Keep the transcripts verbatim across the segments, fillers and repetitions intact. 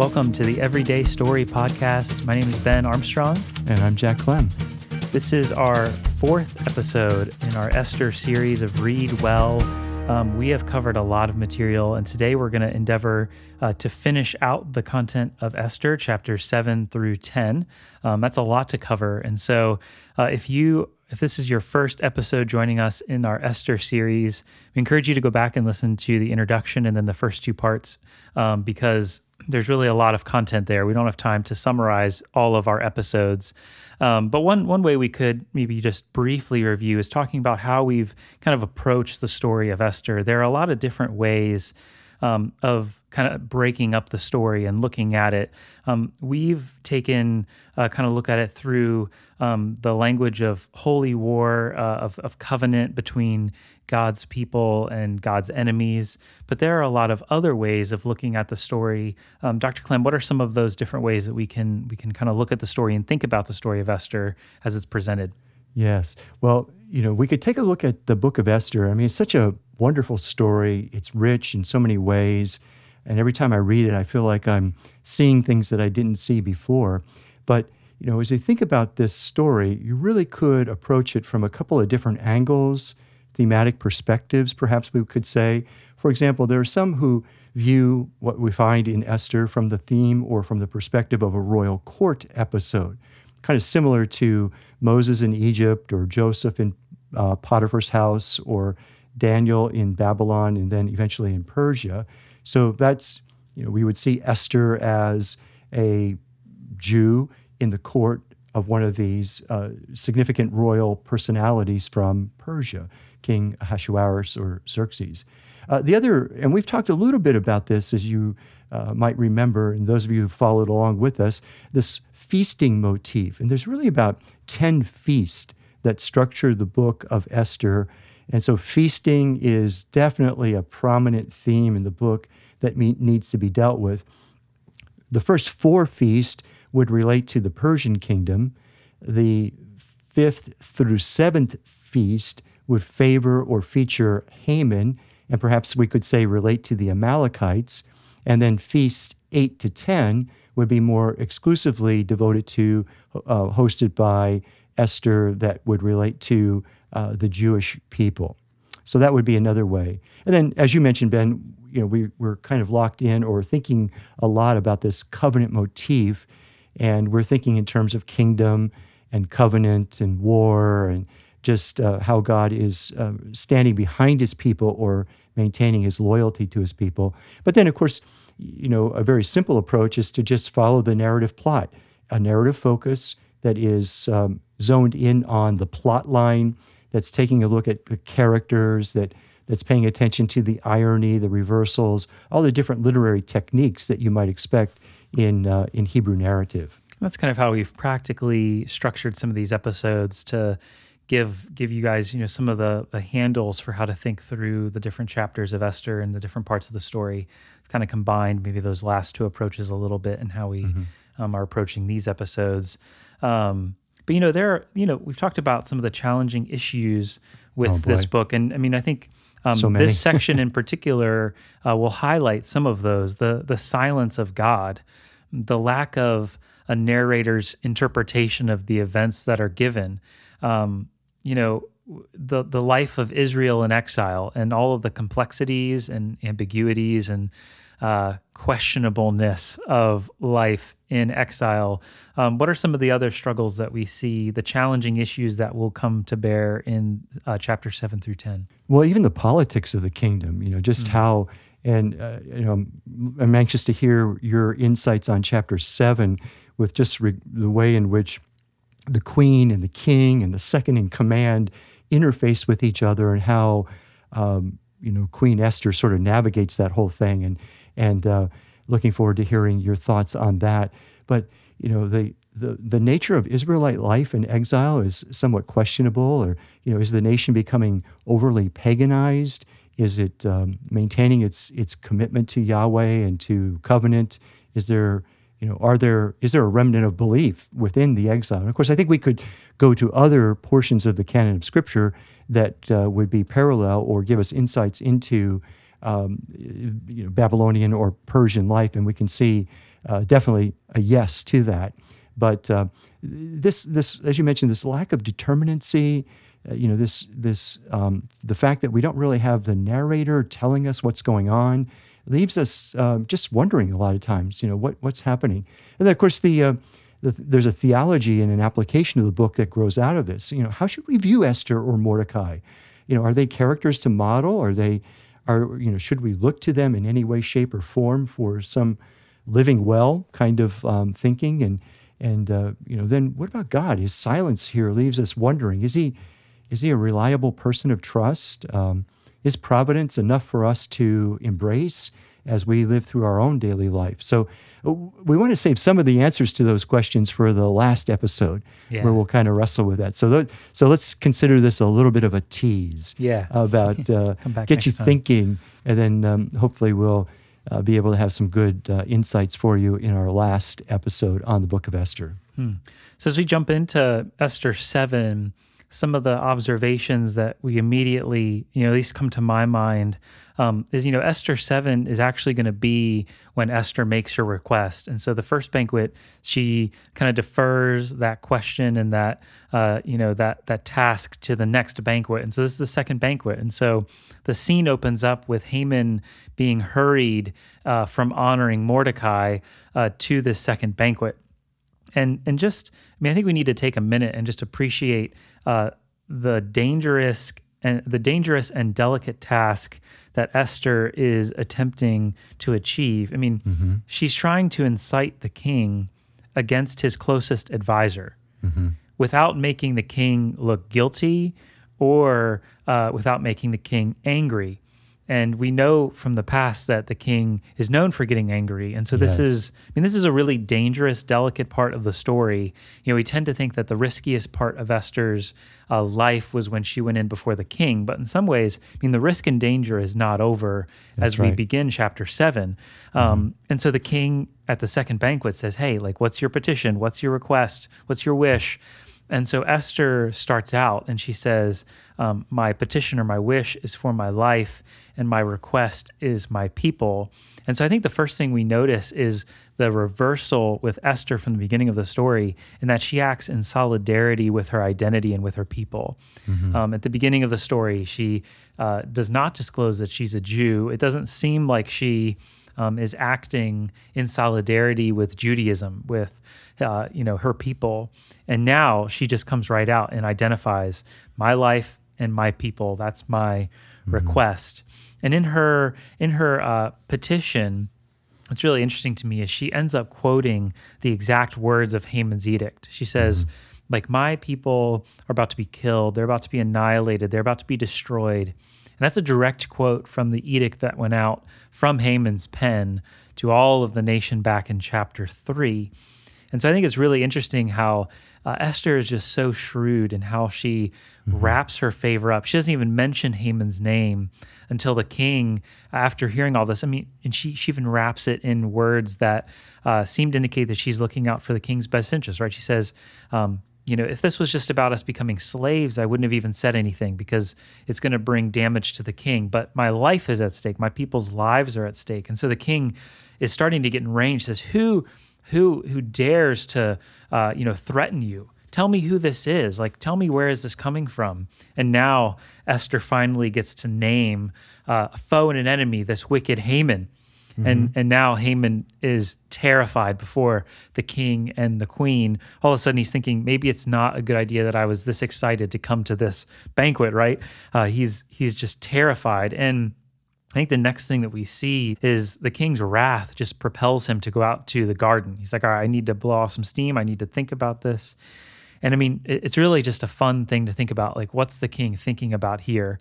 Welcome to the Everyday Story Podcast. My name is Ben Armstrong. And I'm Jack Klem. This is our fourth episode in our Esther series of Read Well. Um, we have covered a lot of material, and today we're going to endeavor uh, to finish out the content of Esther, chapters seven through ten. Um, that's a lot to cover, and so uh, if you... If this is your first episode joining us in our Esther series, we encourage you to go back and listen to the introduction and then the first two parts um, because there's really a lot of content there. We don't have time to summarize all of our episodes. Um, but one one way we could maybe just briefly review is talking about how we've kind of approached the story of Esther. There are a lot of different ways um, of kind of breaking up the story and looking at it. Um, we've taken a uh, kind of look at it through um, the language of holy war, uh, of, of covenant between God's people and God's enemies. But there are a lot of other ways of looking at the story. Um, Doctor Klem, what are some of those different ways that we can we can kind of look at the story and think about the story of Esther as it's presented? Yes. Well, you know, we could take a look at the book of Esther. I mean, it's such a wonderful story. It's rich in so many ways. And every time I read it, I feel like I'm seeing things that I didn't see before. But, you know, as you think about this story, you really could approach it from a couple of different angles, thematic perspectives, perhaps we could say. For example, there are some who view what we find in Esther from the theme or from the perspective of a royal court episode, kind of similar to Moses in Egypt or Joseph in uh, Potiphar's house or Daniel in Babylon and then eventually in Persia. So that's, you know, we would see Esther as a Jew in the court of one of these uh, significant royal personalities from Persia, King Ahasuerus or Xerxes. Uh, the other, and we've talked a little bit about this, as you uh, might remember, and those of you who followed along with us, this feasting motif. And there's really about ten feasts that structure the book of Esther. And so feasting is definitely a prominent theme in the book that me- needs to be dealt with. The first four feasts would relate to the Persian kingdom. The fifth through seventh feast would favor or feature Haman, and perhaps we could say relate to the Amalekites. And then feasts eight to ten would be more exclusively devoted to, uh, hosted by Esther, that would relate to Uh, the Jewish people. So that would be another way. And then, as you mentioned, Ben, you know, we, we're kind of locked in or thinking a lot about this covenant motif, and we're thinking in terms of kingdom and covenant and war and just uh, how God is uh, standing behind his people or maintaining his loyalty to his people. But then, of course, you know, a very simple approach is to just follow the narrative plot, a narrative focus that is um, zoned in on the plot line, that's taking a look at the characters, that, that's paying attention to the irony, the reversals, all the different literary techniques that you might expect in uh, in Hebrew narrative. That's kind of how we've practically structured some of these episodes to give give you guys, you know, some of the, the handles for how to think through the different chapters of Esther and the different parts of the story. We've kind of combined maybe those last two approaches a little bit and how we mm-hmm. um, are approaching these episodes. Um, But, you know, there are, you know, we've talked about some of the challenging issues with oh this book. And I mean, I think um, so this section in particular uh, will highlight some of those, the the silence of God, the lack of a narrator's interpretation of the events that are given, um, you know, the the life of Israel in exile and all of the complexities and ambiguities and Uh, questionableness of life in exile. Um, what are some of the other struggles that we see, the challenging issues that will come to bear in uh, chapter seven through ten? Well, even the politics of the kingdom, you know, just mm-hmm. how, and uh, you know, I'm anxious to hear your insights on chapter seven with just re- the way in which the queen and the king and the second in command interface with each other and how, um, you know, Queen Esther sort of navigates that whole thing. And And uh, looking forward to hearing your thoughts on that. But, you know, the, the the nature of Israelite life in exile is somewhat questionable. Or, you know, is the nation becoming overly paganized? Is it um, maintaining its its commitment to Yahweh and to covenant? Is there, you know, are there is there a remnant of belief within the exile? And of course, I think we could go to other portions of the canon of Scripture that uh, would be parallel or give us insights into Um, you know, Babylonian or Persian life, and we can see uh, definitely a yes to that. But uh, this, this, as you mentioned, this lack of determinacy, uh, you know, this, this, um, the fact that we don't really have the narrator telling us what's going on, leaves us uh, just wondering a lot of times, you know, what what's happening. And then, of course, the, uh, the there's a theology and an application of the book that grows out of this. You know, how should we view Esther or Mordecai? You know, are they characters to model? Are they, are you know, should we look to them in any way, shape, or form for some living well kind of um, thinking? And and uh, you know, then what about God? His silence here leaves us wondering: is he is he a reliable person of trust? Um, Is providence enough for us to embrace as we live through our own daily life? So we want to save some of the answers to those questions for the last episode, yeah. where we'll kind of wrestle with that. So th- so let's consider this a little bit of a tease yeah. about uh, get you time. thinking, and then um, hopefully we'll uh, be able to have some good uh, insights for you in our last episode on the Book of Esther. Hmm. So as we jump into Esther seven, some of the observations that we immediately, you know, at least come to my mind, um, is, you know, Esther seven is actually going to be when Esther makes her request. And so the first banquet, she kind of defers that question and that, uh, you know, that that task to the next banquet. And so this is the second banquet. And so the scene opens up with Haman being hurried uh, from honoring Mordecai uh, to this second banquet. And and just, I mean, I think we need to take a minute and just appreciate uh, the dangerous and the dangerous and delicate task that Esther is attempting to achieve. I mean, mm-hmm. she's trying to incite the king against his closest advisor mm-hmm. without making the king look guilty or uh, without making the king angry. And we know from the past that the king is known for getting angry. And so this yes. is, I mean, this is a really dangerous, delicate part of the story. You know, we tend to think that the riskiest part of Esther's uh, life was when she went in before the king. But in some ways, I mean, the risk and danger is not over That's as right. we begin chapter seven. Um, mm-hmm. And so the king at the second banquet says, hey, like, what's your petition? What's your request? What's your wish? And so Esther starts out and she says, um, my petition or my wish is for my life and my request is my people. And so I think the first thing we notice is the reversal with Esther from the beginning of the story, in that she acts in solidarity with her identity and with her people. Mm-hmm. Um, at the beginning of the story, she uh, does not disclose that she's a Jew. It doesn't seem like she um, is acting in solidarity with Judaism, with Uh, you know, her people. And now she just comes right out and identifies my life and my people. That's my mm-hmm. request. And in her in her uh, petition, what's really interesting to me is she ends up quoting the exact words of Haman's edict. She says, mm-hmm. like, my people are about to be killed. They're about to be annihilated. They're about to be destroyed. And that's a direct quote from the edict that went out from Haman's pen to all of the nation back in chapter three. And so I think it's really interesting how uh, Esther is just so shrewd in how she mm-hmm. wraps her favor up. She doesn't even mention Haman's name until the king, after hearing all this. I mean, and she she even wraps it in words that uh, seem to indicate that she's looking out for the king's best interest, right? She says, um, you know, if this was just about us becoming slaves, I wouldn't have even said anything because it's going to bring damage to the king. But my life is at stake. My people's lives are at stake. And so the king is starting to get enraged, says, who... Who who dares to, uh, you know, threaten you? Tell me who this is. Like, tell me, where is this coming from? And now Esther finally gets to name uh, a foe and an enemy, this wicked Haman. Mm-hmm. And and now Haman is terrified before the king and the queen. All of a sudden he's thinking, maybe it's not a good idea that I was this excited to come to this banquet, right? Uh, he's he's just terrified. And I think the next thing that we see is the king's wrath just propels him to go out to the garden. He's like, all right, I need to blow off some steam. I need to think about this. And I mean, it's really just a fun thing to think about. Like, what's the king thinking about here?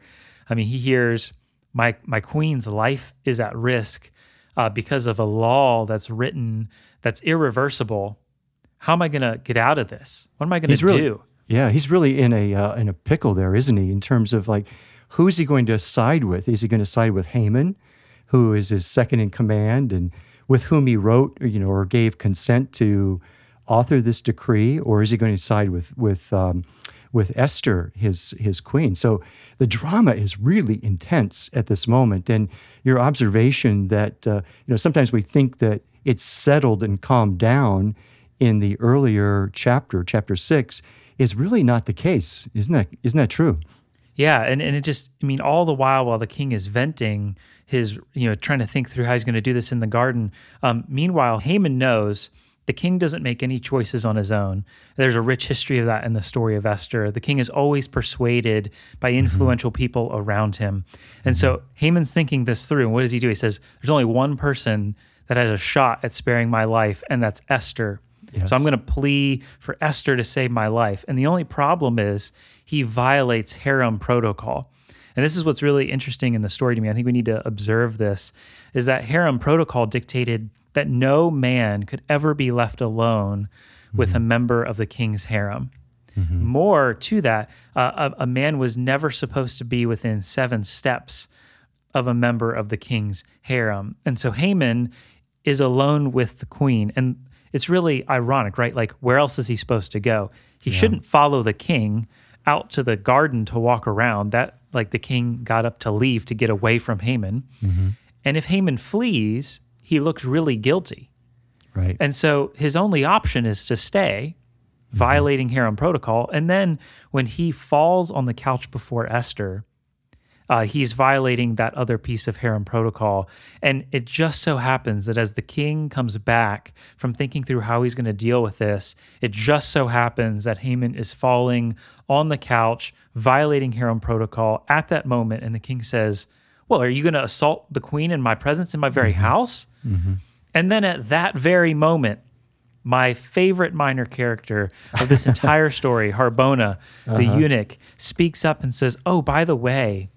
I mean, he hears my my queen's life is at risk uh, because of a law that's written that's irreversible. How am I going to get out of this? What am I going to really, do? Yeah, he's really in a uh, in a pickle there, isn't he? In terms of like, who is he going to side with? Is he going to side with Haman, who is his second in command and with whom he wrote, you know, or gave consent to author this decree? Or is he going to side with with um, with Esther, his his queen? So the drama is really intense at this moment. And your observation that uh, you know, sometimes we think that it's settled and calmed down in the earlier chapter, chapter six, is really not the case. Isn't that, isn't that true? Yeah, and, and it just, I mean, all the while while the king is venting his, you know, trying to think through how he's going to do this in the garden, um, meanwhile, Haman knows the king doesn't make any choices on his own. There's a rich history of that in the story of Esther. The king is always persuaded by influential mm-hmm. people around him. And so Haman's thinking this through, and what does he do? He says, there's only one person that has a shot at sparing my life, and that's Esther. Yes. So I'm going to plea for Esther to save my life. And the only problem is he violates harem protocol. And this is what's really interesting in the story to me. I think we need to observe this, is that harem protocol dictated that no man could ever be left alone with mm-hmm. a member of the king's harem. Mm-hmm. More to that, uh, a, a man was never supposed to be within seven steps of a member of the king's harem. And so Haman is alone with the queen. And it's really ironic, right? Like, where else is he supposed to go? He yeah. shouldn't follow the king out to the garden to walk around. That, like, the king got up to leave to get away from Haman. Mm-hmm. And if Haman flees, he looks really guilty. Right. And so his only option is to stay, mm-hmm. violating harem protocol. And then when he falls on the couch before Esther, Uh, he's violating that other piece of harem protocol. And it just so happens that as the king comes back from thinking through how he's going to deal with this, it just so happens that Haman is falling on the couch, violating harem protocol at that moment. And the king says, well, are you going to assault the queen in my presence, in my very mm-hmm. house? Mm-hmm. And then at that very moment, my favorite minor character of this entire story, Harbona, uh-huh. the eunuch, speaks up and says, oh, by the way,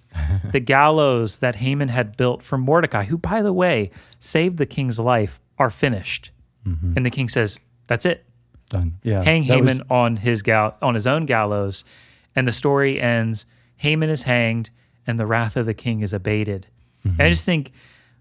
the gallows that Haman had built for Mordecai, who, by the way, saved the king's life, are finished. Mm-hmm. And the king says, that's it. Done. Yeah. Hang that Haman was... on his gal- on his own gallows. And the story ends, Haman is hanged, and the wrath of the king is abated. Mm-hmm. And I just think,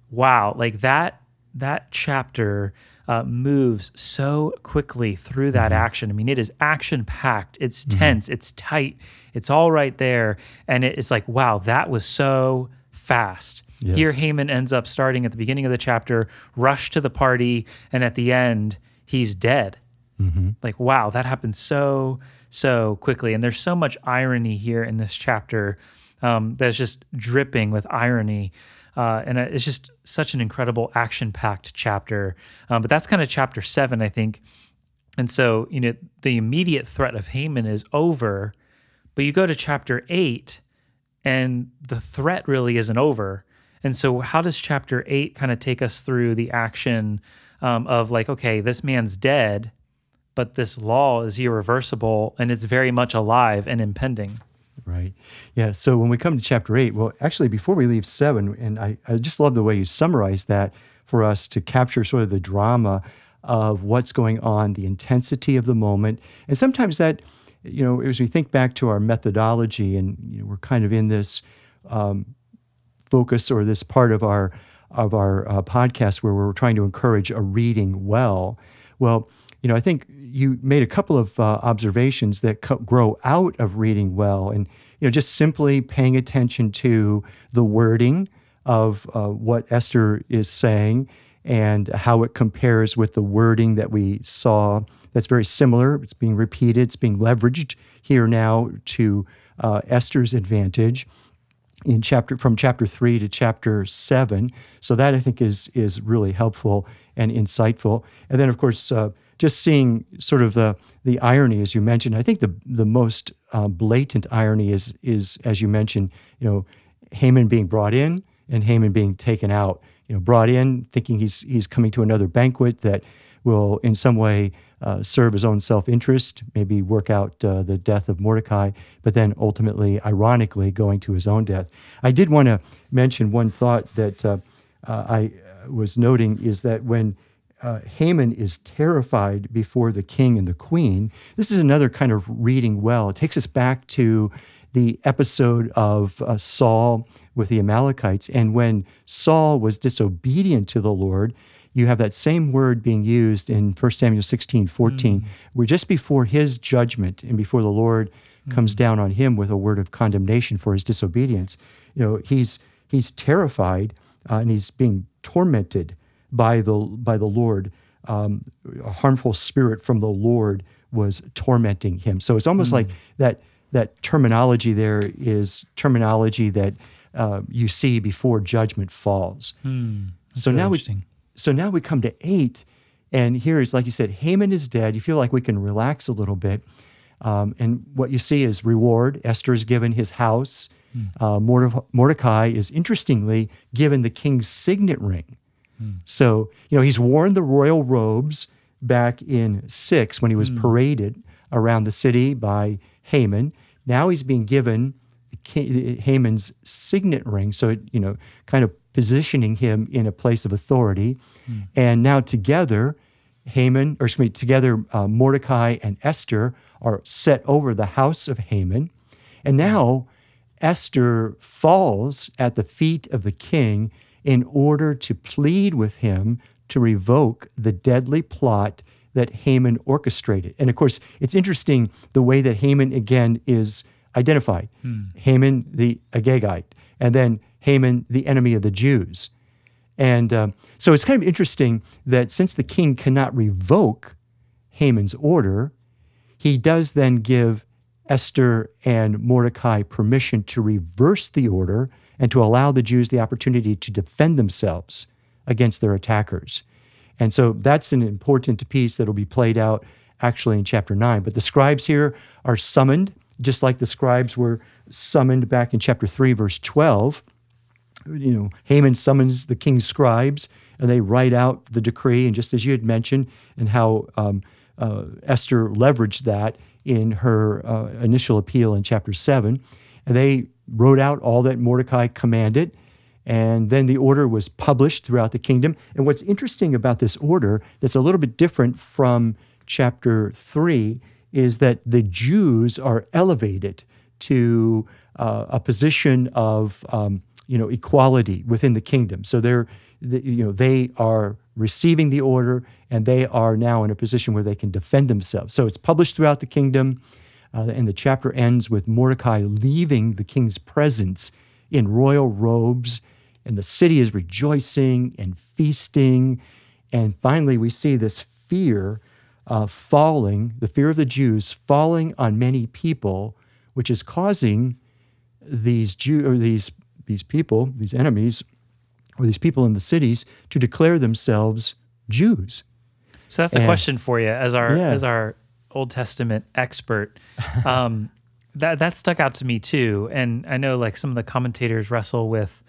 wow, like that, that chapter uh, moves so quickly through that mm-hmm. action. I mean, it is action-packed. It's tense. Mm-hmm. It's tight. It's all right there. And it, it's like, wow, that was so fast. Yes. Here Haman ends up starting at the beginning of the chapter, rushed to the party, and at the end, he's dead. Mm-hmm. Like, wow, that happened so, so quickly. And there's so much irony here in this chapter um, that's just dripping with irony. Uh, and it's just such an incredible action-packed chapter. Um, but that's kind of chapter seven, I think. And so, you know, the immediate threat of Haman is over, but you go to chapter eight, and the threat really isn't over. And so how does chapter eight kind of take us through the action um, of like, okay, this man's dead, but this law is irreversible, and it's very much alive and impending. Right. Yeah. So when we come to chapter eight, well, actually, before we leave seven, and I, I just love the way you summarize that for us to capture sort of the drama of what's going on, the intensity of the moment. And sometimes that, you know, as we think back to our methodology, and you know, we're kind of in this um, focus or this part of our of our uh, podcast where we're trying to encourage a reading well. Well, you know, I think you made a couple of uh, observations that co- grow out of reading well, and you know, just simply paying attention to the wording of uh, what Esther is saying and how it compares with the wording that we saw. That's very similar. It's being repeated. It's being leveraged here now to uh, Esther's advantage in chapter from chapter three to chapter seven. So that I think is is really helpful and insightful. And then of course, uh, just seeing sort of the the irony as you mentioned. I think the the most uh, blatant irony is is as you mentioned, you know, Haman being brought in and Haman being taken out. You know, brought in thinking he's he's coming to another banquet that will in some way Uh, serve his own self-interest, maybe work out uh, the death of Mordecai, but then ultimately, ironically, going to his own death. I did want to mention one thought that uh, uh, I was noting is that when uh, Haman is terrified before the king and the queen, this is another kind of reading well. It takes us back to the episode of uh, Saul with the Amalekites, and when Saul was disobedient to the Lord, you have that same word being used in First Samuel sixteen, fourteen, mm. where just before his judgment and before the Lord mm. comes down on him with a word of condemnation for his disobedience, you know, he's he's terrified uh, and he's being tormented by the by the Lord. Um, a harmful spirit from the Lord was tormenting him. So it's almost mm. like that that terminology there is terminology that uh, you see before judgment falls. Mm. So now we, so now we come to eight, and here is, like you said, Haman is dead. You feel like we can relax a little bit. Um, and what you see is reward. Esther is given his house. Mm. Uh, Morde- Mordecai is interestingly given the king's signet ring. Mm. So, you know, he's worn the royal robes back in six when he was mm. paraded around the city by Haman. Now he's being given the king, Haman's signet ring. So, it, you know, kind of positioning him in a place of authority. Mm. And now together, Haman, or excuse me, together uh, Mordecai and Esther are set over the house of Haman. And now Esther falls at the feet of the king in order to plead with him to revoke the deadly plot that Haman orchestrated. And of course, it's interesting the way that Haman again is identified. Hmm. Haman the Agagite, and then Haman the enemy of the Jews. And um, so it's kind of interesting that since the king cannot revoke Haman's order, he does then give Esther and Mordecai permission to reverse the order and to allow the Jews the opportunity to defend themselves against their attackers. And so that's an important piece that'll be played out actually in chapter nine. But the scribes here are summoned, just like the scribes were summoned back in chapter three, verse twelve. You know, Haman summons the king's scribes, and they write out the decree, and just as you had mentioned, and how um, uh, Esther leveraged that in her uh, initial appeal in chapter seven. And they wrote out all that Mordecai commanded, and then the order was published throughout the kingdom. And what's interesting about this order that's a little bit different from chapter three is that the Jews are elevated to uh, a position of um, you know, equality within the kingdom. So they're, you know, they are receiving the order, and they are now in a position where they can defend themselves. So it's published throughout the kingdom, uh, and the chapter ends with Mordecai leaving the king's presence in royal robes, and the city is rejoicing and feasting. And finally, we see this fear uh, falling, the fear of the Jews falling on many people, which is causing these Jew or these these people, these enemies, or these people in the cities to declare themselves Jews. So that's and, a question for you, as our yeah. as our Old Testament expert. Um, that that stuck out to me too, and I know like some of the commentators wrestle with,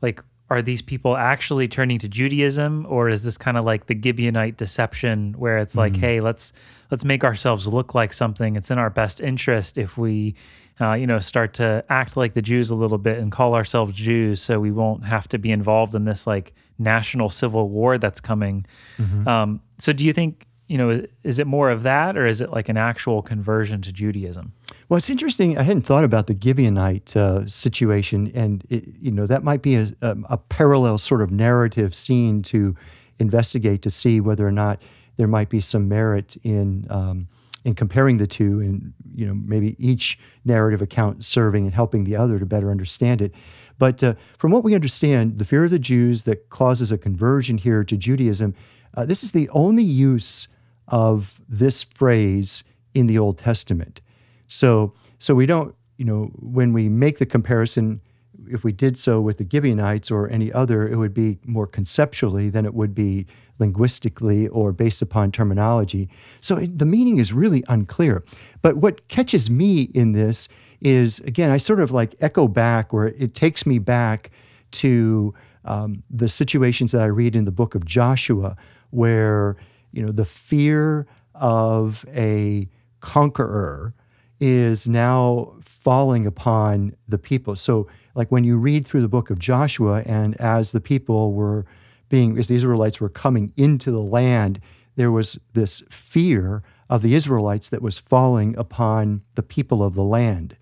like, are these people actually turning to Judaism, or is this kind of like the Gibeonite deception, where it's like, mm-hmm. hey, let's let's make ourselves look like something. It's in our best interest if we. Uh, you know, start to act like the Jews a little bit and call ourselves Jews so we won't have to be involved in this like national civil war that's coming. Mm-hmm. Um, so do you think, you know, is it more of that, or is it like an actual conversion to Judaism? Well, it's interesting. I hadn't thought about the Gibeonite uh, situation, and, it, you know, that might be a, a parallel sort of narrative scene to investigate to see whether or not there might be some merit in um in comparing the two, and, you know, maybe each narrative account serving and helping the other to better understand it. But uh, from what we understand, the fear of the Jews that causes a conversion here to Judaism, uh, this is the only use of this phrase in the Old Testament. So so we don't, you know, when we make the comparison, if we did so with the Gibeonites or any other, it would be more conceptually than it would be linguistically or based upon terminology. So it, the meaning is really unclear. But what catches me in this is, again, I sort of like echo back, where it takes me back to um, the situations that I read in the book of Joshua, where, you know, the fear of a conqueror is now falling upon the people. So like when you read through the book of Joshua, and as the people were being, as the Israelites were coming into the land, there was this fear of the Israelites that was falling upon the people of the land,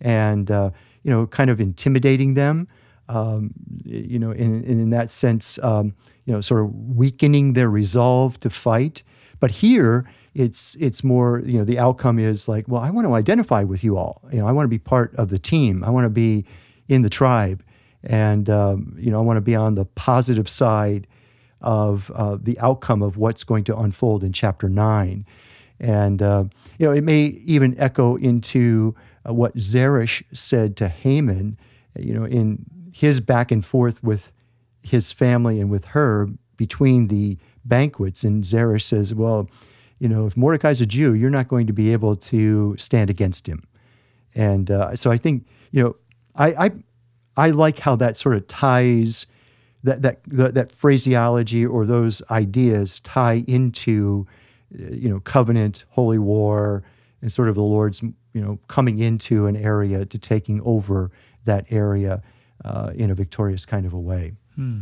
and uh, you know, kind of intimidating them, um, you know, in, in that sense, um, you know, sort of weakening their resolve to fight. But here, it's it's more, you know, the outcome is like, well, I want to identify with you all. You know, I want to be part of the team. I want to be in the tribe. And, um, you know, I want to be on the positive side of uh, the outcome of what's going to unfold in chapter nine. And, uh, you know, it may even echo into uh, what Zeresh said to Haman, you know, in his back and forth with his family and with her between the banquets. And Zeresh says, well, you know, if Mordecai's a Jew, you're not going to be able to stand against him. And uh, so I think, you know, I, I I like how that sort of ties, that that that phraseology or those ideas tie into, you know, covenant, holy war, and sort of the Lord's, you know, coming into an area to taking over that area uh, in a victorious kind of a way. Hmm.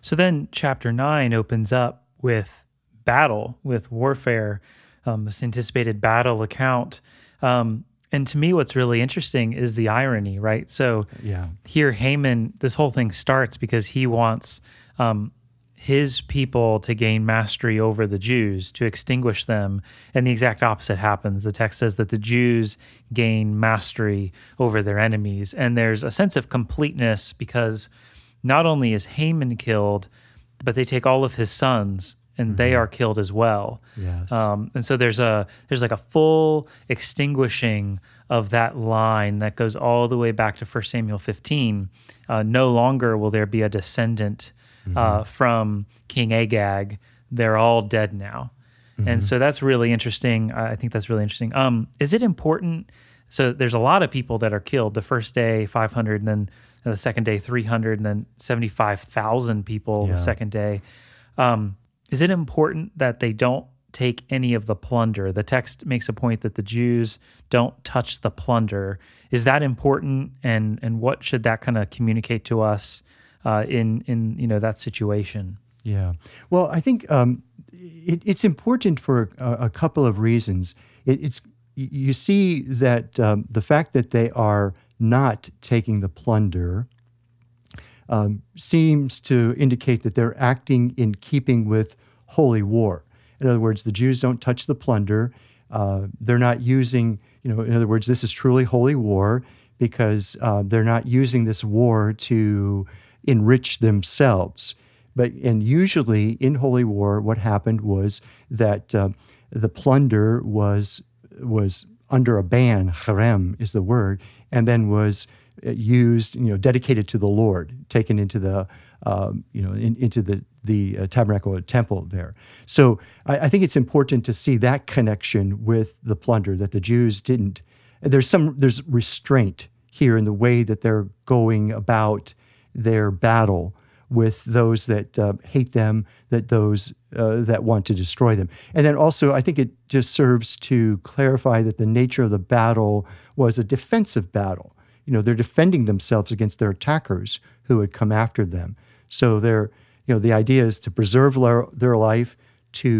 So then chapter nine opens up with battle, with warfare, um, this anticipated battle account. Um, And to me, what's really interesting is the irony, right? So yeah. Here, Haman, this whole thing starts because he wants um, his people to gain mastery over the Jews, to extinguish them. And the exact opposite happens. The text says that the Jews gain mastery over their enemies. And there's a sense of completeness because not only is Haman killed, but they take all of his sons and they are killed as well. Yes. Um, and so there's a there's like a full extinguishing of that line that goes all the way back to First Samuel fifteen. Uh, no longer will there be a descendant mm-hmm. uh, from King Agag. They're all dead now. Mm-hmm. And so that's really interesting. I think that's really interesting. Um, is it important? So there's a lot of people that are killed. The first day, five hundred, and then the second day, three hundred, and then seventy-five thousand people yeah. the second day. Um Is it important that they don't take any of the plunder? The text makes a point that the Jews don't touch the plunder. Is that important, and and what should that kind of communicate to us uh, in in you know that situation? Yeah, well, I think um, it, it's important for a, a couple of reasons. It, it's you see that um, the fact that they are not taking the plunder um, seems to indicate that they're acting in keeping with holy war. In other words, the Jews don't touch the plunder. Uh, they're not using, you know, in other words, this is truly holy war because uh, they're not using this war to enrich themselves. But and usually in holy war, what happened was that uh, the plunder was was under a ban. Harem is the word, and then was used, you know, dedicated to the Lord, taken into the um, you know in, into the. the uh, tabernacle or temple there. So I, I think it's important to see that connection with the plunder, that the Jews didn't, there's some, there's restraint here in the way that they're going about their battle with those that uh, hate them, that those uh, that want to destroy them. And then also I think it just serves to clarify that the nature of the battle was a defensive battle. You know, they're defending themselves against their attackers who had come after them. So they're, you know, the idea is to preserve leur, their life, to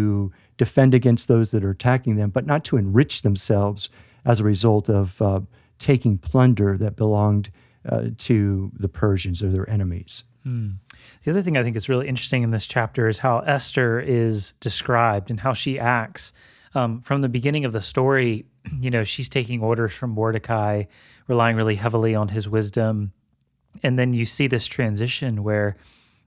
defend against those that are attacking them, but not to enrich themselves as a result of uh, taking plunder that belonged uh, to the Persians or their enemies. Mm. The other thing I think is really interesting in this chapter is how Esther is described and how she acts. Um, from the beginning of the story, you know, she's taking orders from Mordecai, relying really heavily on his wisdom. And then you see this transition where,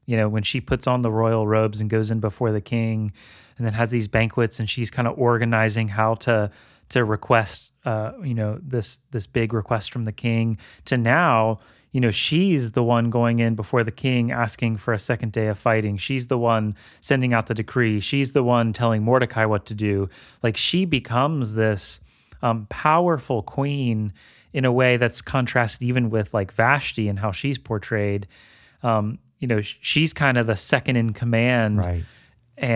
you know, when she puts on the royal robes and goes in before the king and then has these banquets and she's kind of organizing how to to request, uh, you know, this this big request from the king to now, you know, she's the one going in before the king asking for a second day of fighting. She's the one sending out the decree. She's the one telling Mordecai what to do. Like she becomes this um, powerful queen in a way that's contrasted even with like Vashti and how she's portrayed. Um You know, she's kind of the second in command, right?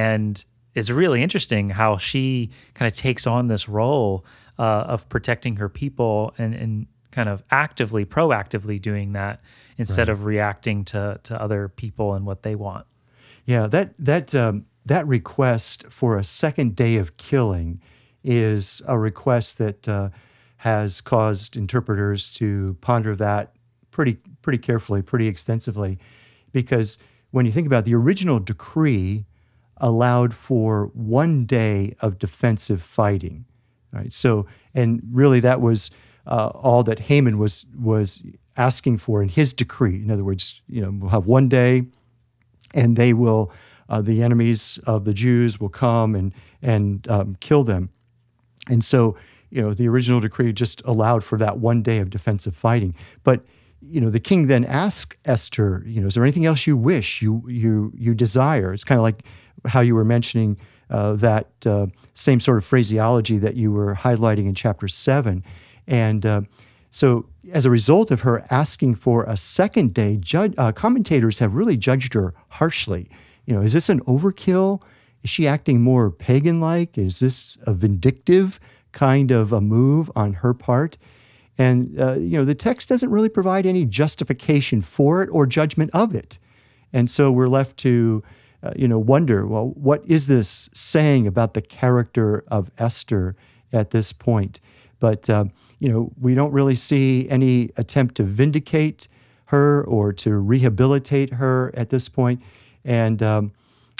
And it's really interesting how she kind of takes on this role uh, of protecting her people and, and kind of actively, proactively doing that instead right. of reacting to to other people and what they want. Yeah, that that um, that request for a second day of killing is a request that uh, has caused interpreters to ponder that pretty pretty carefully, pretty extensively. Because when you think about it, the original decree allowed for one day of defensive fighting, right? So, and really that was uh, all that Haman was was asking for in his decree. In other words, you know, we'll have one day, and they will uh, the enemies of the Jews will come and and um, kill them. And so, you know, the original decree just allowed for that one day of defensive fighting. But, you know, the king then asked Esther, you know, is there anything else you wish, you you you desire? It's kind of like how you were mentioning uh, that uh, same sort of phraseology that you were highlighting in chapter seven. And uh, so as a result of her asking for a second day, judge, uh, commentators have really judged her harshly. You know, is this an overkill? Is she acting more pagan-like? Is this a vindictive kind of a move on her part? And, uh, you know, the text doesn't really provide any justification for it or judgment of it. And so we're left to, uh, you know, wonder, well, what is this saying about the character of Esther at this point? But, uh, you know, we don't really see any attempt to vindicate her or to rehabilitate her at this point. And, um,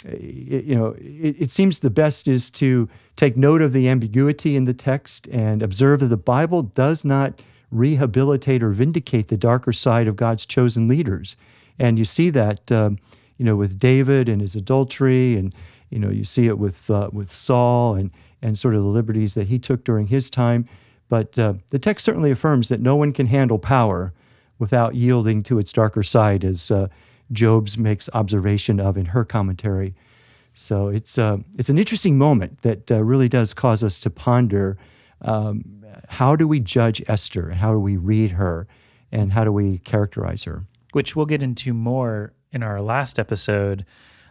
It, you know, it, it seems the best is to take note of the ambiguity in the text and observe that the Bible does not rehabilitate or vindicate the darker side of God's chosen leaders. And you see that, um, you know, with David and his adultery, and, you know, you see it with uh, with Saul and, and sort of the liberties that he took during his time. But uh, the text certainly affirms that no one can handle power without yielding to its darker side, as uh, Jobes makes observation of in her commentary. So it's uh, it's an interesting moment that uh, really does cause us to ponder, um, how do we judge Esther, and how do we read her, and how do we characterize her? Which we'll get into more in our last episode.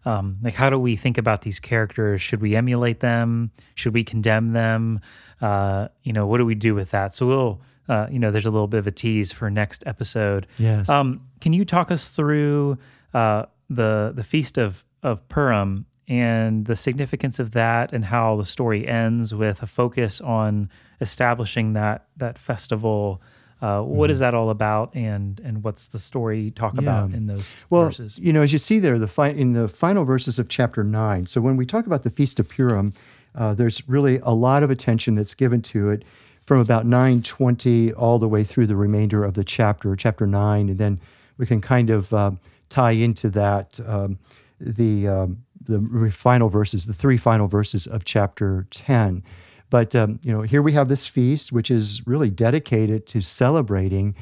Um, like, how do we think about these characters? Should we emulate them? Should we condemn them? Uh, you know, what do we do with that? So we'll, uh, you know, there's a little bit of a tease for next episode. Yes. Um, can you talk us through uh, the the Feast of, of Purim and the significance of that, and how the story ends with a focus on establishing that that festival? Uh, what mm. is that all about, and and what's the story talk yeah. about in those well, verses? Well, you know, as you see there, the fi- in the final verses of chapter nine, so when we talk about the Feast of Purim, uh, there's really a lot of attention that's given to it from about nine twenty all the way through the remainder of the chapter, chapter nine, and then we can kind of uh, tie into that um, the, um, the final verses, the three final verses of chapter ten. But, um, you know, here we have this feast, which is really dedicated to celebrating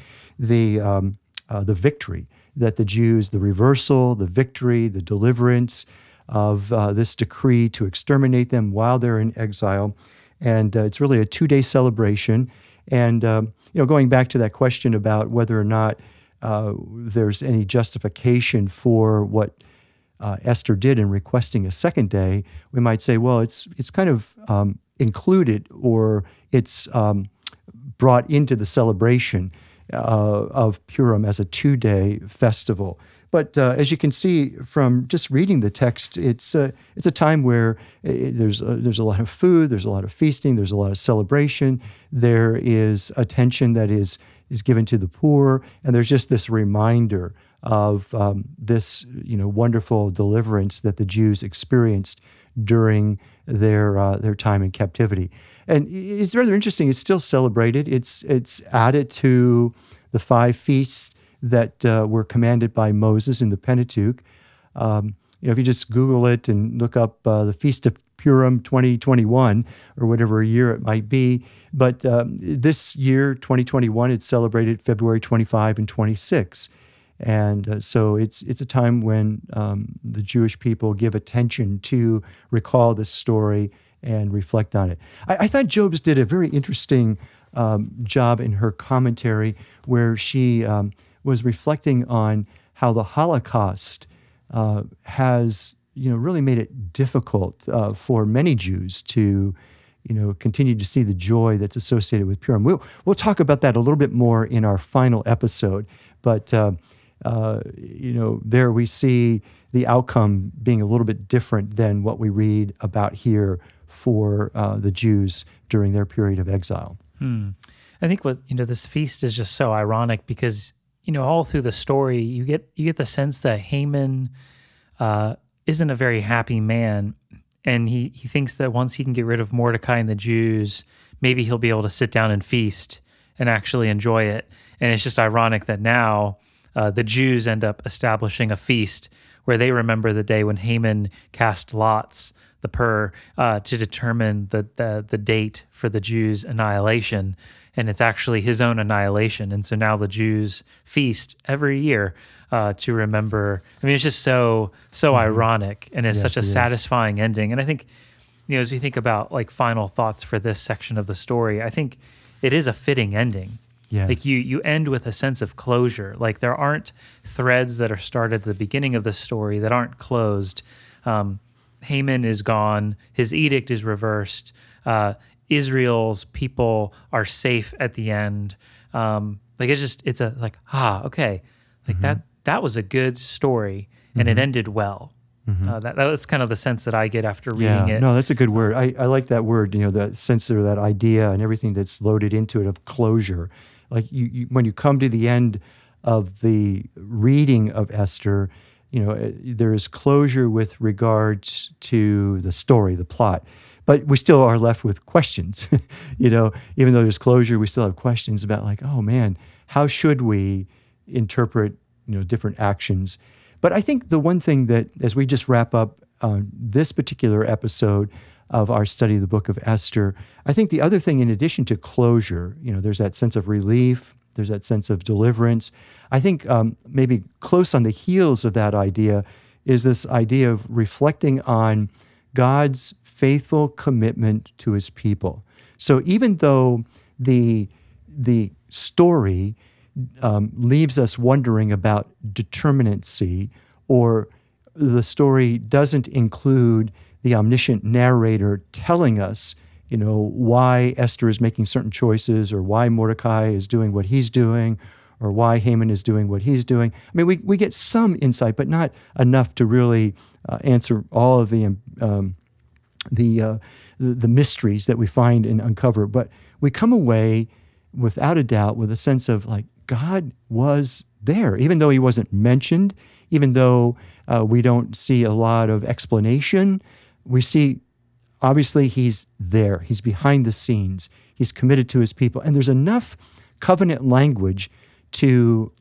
the um, uh, the victory that the Jews, the reversal, the victory, the deliverance of uh, this decree to exterminate them while they're in exile. And uh, it's really a two-day celebration. And, um, you know, going back to that question about whether or not uh, there's any justification for what uh, Esther did in requesting a second day, we might say, well, it's, it's kind of... Um, included, or it's um, brought into the celebration uh, of Purim as a two-day festival. But uh, as you can see from just reading the text, it's uh, it's a time where it, there's a, there's a lot of food, there's a lot of feasting, there's a lot of celebration. There is attention that is is given to the poor, and there's just this reminder of um, this you know wonderful deliverance that the Jews experienced during their uh, their time in captivity. And it's rather interesting. It's still celebrated. It's it's added to the five feasts that uh, were commanded by Moses in the Pentateuch. Um, you know, if you just Google it and look up uh, the Feast of Purim twenty twenty-one or whatever year it might be. But um, this year, twenty twenty-one, it's celebrated February twenty-fifth and twenty-sixth. And uh, so it's it's a time when um, the Jewish people give attention to recall this story and reflect on it. I, I thought Jobes did a very interesting um, job in her commentary, where she um, was reflecting on how the Holocaust uh, has you know really made it difficult uh, for many Jews to you know continue to see the joy that's associated with Purim. We'll we'll talk about that a little bit more in our final episode, but. Uh, Uh, you know, there we see the outcome being a little bit different than what we read about here for uh, the Jews during their period of exile. Hmm. I think what you know, this feast is just so ironic because you know all through the story you get you get the sense that Haman uh, isn't a very happy man, and he he thinks that once he can get rid of Mordecai and the Jews, maybe he'll be able to sit down and feast and actually enjoy it. And it's just ironic that now. Uh, the Jews end up establishing a feast where they remember the day when Haman cast lots, the pur, uh, to determine the, the the date for the Jews' annihilation. And it's actually his own annihilation. And so now the Jews feast every year uh, to remember. I mean, it's just so, so mm-hmm. ironic, and it's yes, such a it satisfying is. ending. And I think, you know, as we think about like final thoughts for this section of the story, I think it is a fitting ending. Yes. Like you, you end with a sense of closure. Like there aren't threads that are started at the beginning of the story that aren't closed. Um, Haman is gone. His edict is reversed. Uh, Israel's people are safe at the end. Um, like it's just, it's a like, ah, okay. Like mm-hmm. that, that was a good story, and mm-hmm. it ended well. Mm-hmm. Uh, that, that was kind of the sense that I get after reading yeah. it. No, that's a good word. I, I like that word, you know, that sense or that idea and everything that's loaded into it of closure. Like you, you, when you come to the end of the reading of Esther, you know, there is closure with regards to the story, the plot. But we still are left with questions, you know, even though there's closure, we still have questions about like, oh man, how should we interpret, you know, different actions? But I think the one thing that, as we just wrap up uh, this particular episode of our study of the book of Esther, I think the other thing in addition to closure, you know, there's that sense of relief, there's that sense of deliverance. I think um, maybe close on the heels of that idea is this idea of reflecting on God's faithful commitment to his people. So even though the, the story Um, leaves us wondering about determinacy, or the story doesn't include the omniscient narrator telling us, you know, why Esther is making certain choices, or why Mordecai is doing what he's doing, or why Haman is doing what he's doing. I mean, we, we get some insight, but not enough to really uh, answer all of the um, the uh, the mysteries that we find and uncover. But we come away without a doubt with a sense of like, God was there, even though he wasn't mentioned, even though uh, we don't see a lot of explanation. We see, obviously, he's there. He's behind the scenes. He's committed to his people. And there's enough covenant language to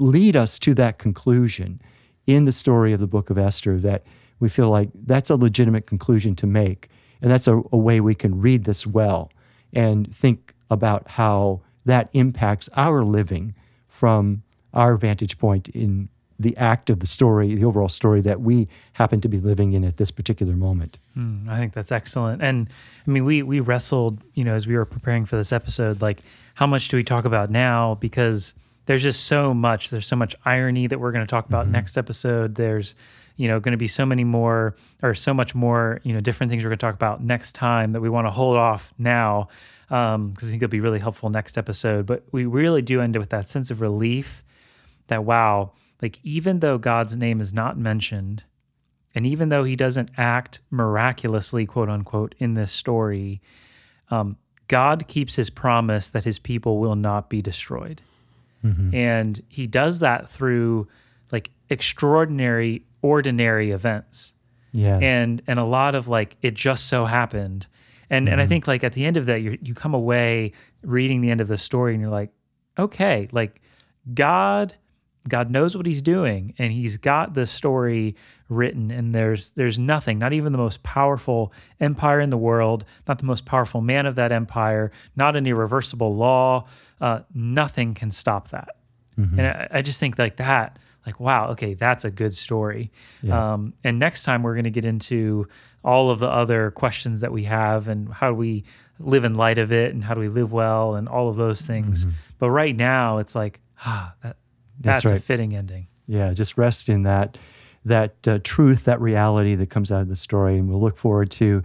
lead us to that conclusion in the story of the book of Esther that we feel like that's a legitimate conclusion to make. And that's a, a way we can read this well and think about how that impacts our living from our vantage point in the act of the story, the overall story that we happen to be living in at this particular moment. Mm, I think that's excellent. And I mean, we we wrestled, you know, as we were preparing for this episode, like how much do we talk about now? Because there's just so much, there's so much irony that we're going to talk about mm-hmm. next episode. There's, you know, going to be so many more, or so much more, you know, different things we're going to talk about next time that we want to hold off now. Um, because I think it'll be really helpful next episode. But we really do end it with that sense of relief that, wow, like even though God's name is not mentioned, and even though he doesn't act miraculously, quote unquote, in this story, um, God keeps his promise that his people will not be destroyed. Mm-hmm. And he does that through like extraordinary, ordinary events. Yes. And, and a lot of like, it just so happened. And mm-hmm. and I think like at the end of that, you you come away reading the end of the story and you're like, okay, like God, God knows what he's doing, and he's got this story written, and there's there's nothing, not even the most powerful empire in the world, not the most powerful man of that empire, not an irreversible law, uh, nothing can stop that. Mm-hmm. And I, I just think like that, like, wow, okay, that's a good story. Yeah. Um, and next time we're going to get into all of the other questions that we have, and how do we live in light of it, and how do we live well, and all of those things. Mm-hmm. But right now it's like, ah, that, that's, that's right. a fitting ending. Yeah, just rest in that, that uh, truth, that reality that comes out of the story. And we'll look forward to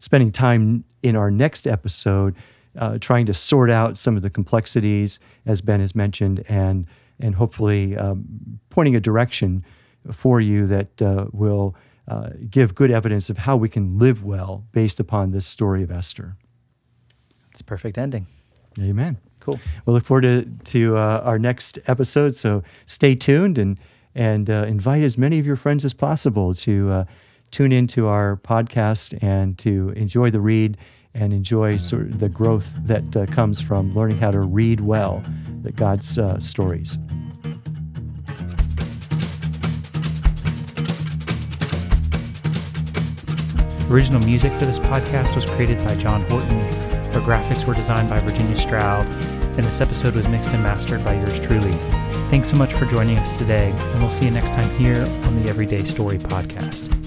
spending time in our next episode uh, trying to sort out some of the complexities, as Ben has mentioned, and and hopefully um, pointing a direction for you that uh, will uh, give good evidence of how we can live well based upon this story of Esther. It's a perfect ending. Amen. Cool. We'll look forward to, to uh, our next episode, so stay tuned, and, and uh, invite as many of your friends as possible to uh, tune into our podcast and to enjoy the read, and enjoy sort of the growth that uh, comes from learning how to read well the God's uh, stories. Original music for this podcast was created by John Horton. Our graphics were designed by Virginia Stroud, and this episode was mixed and mastered by yours truly. Thanks so much for joining us today, and we'll see you next time here on the Everyday Story Podcast.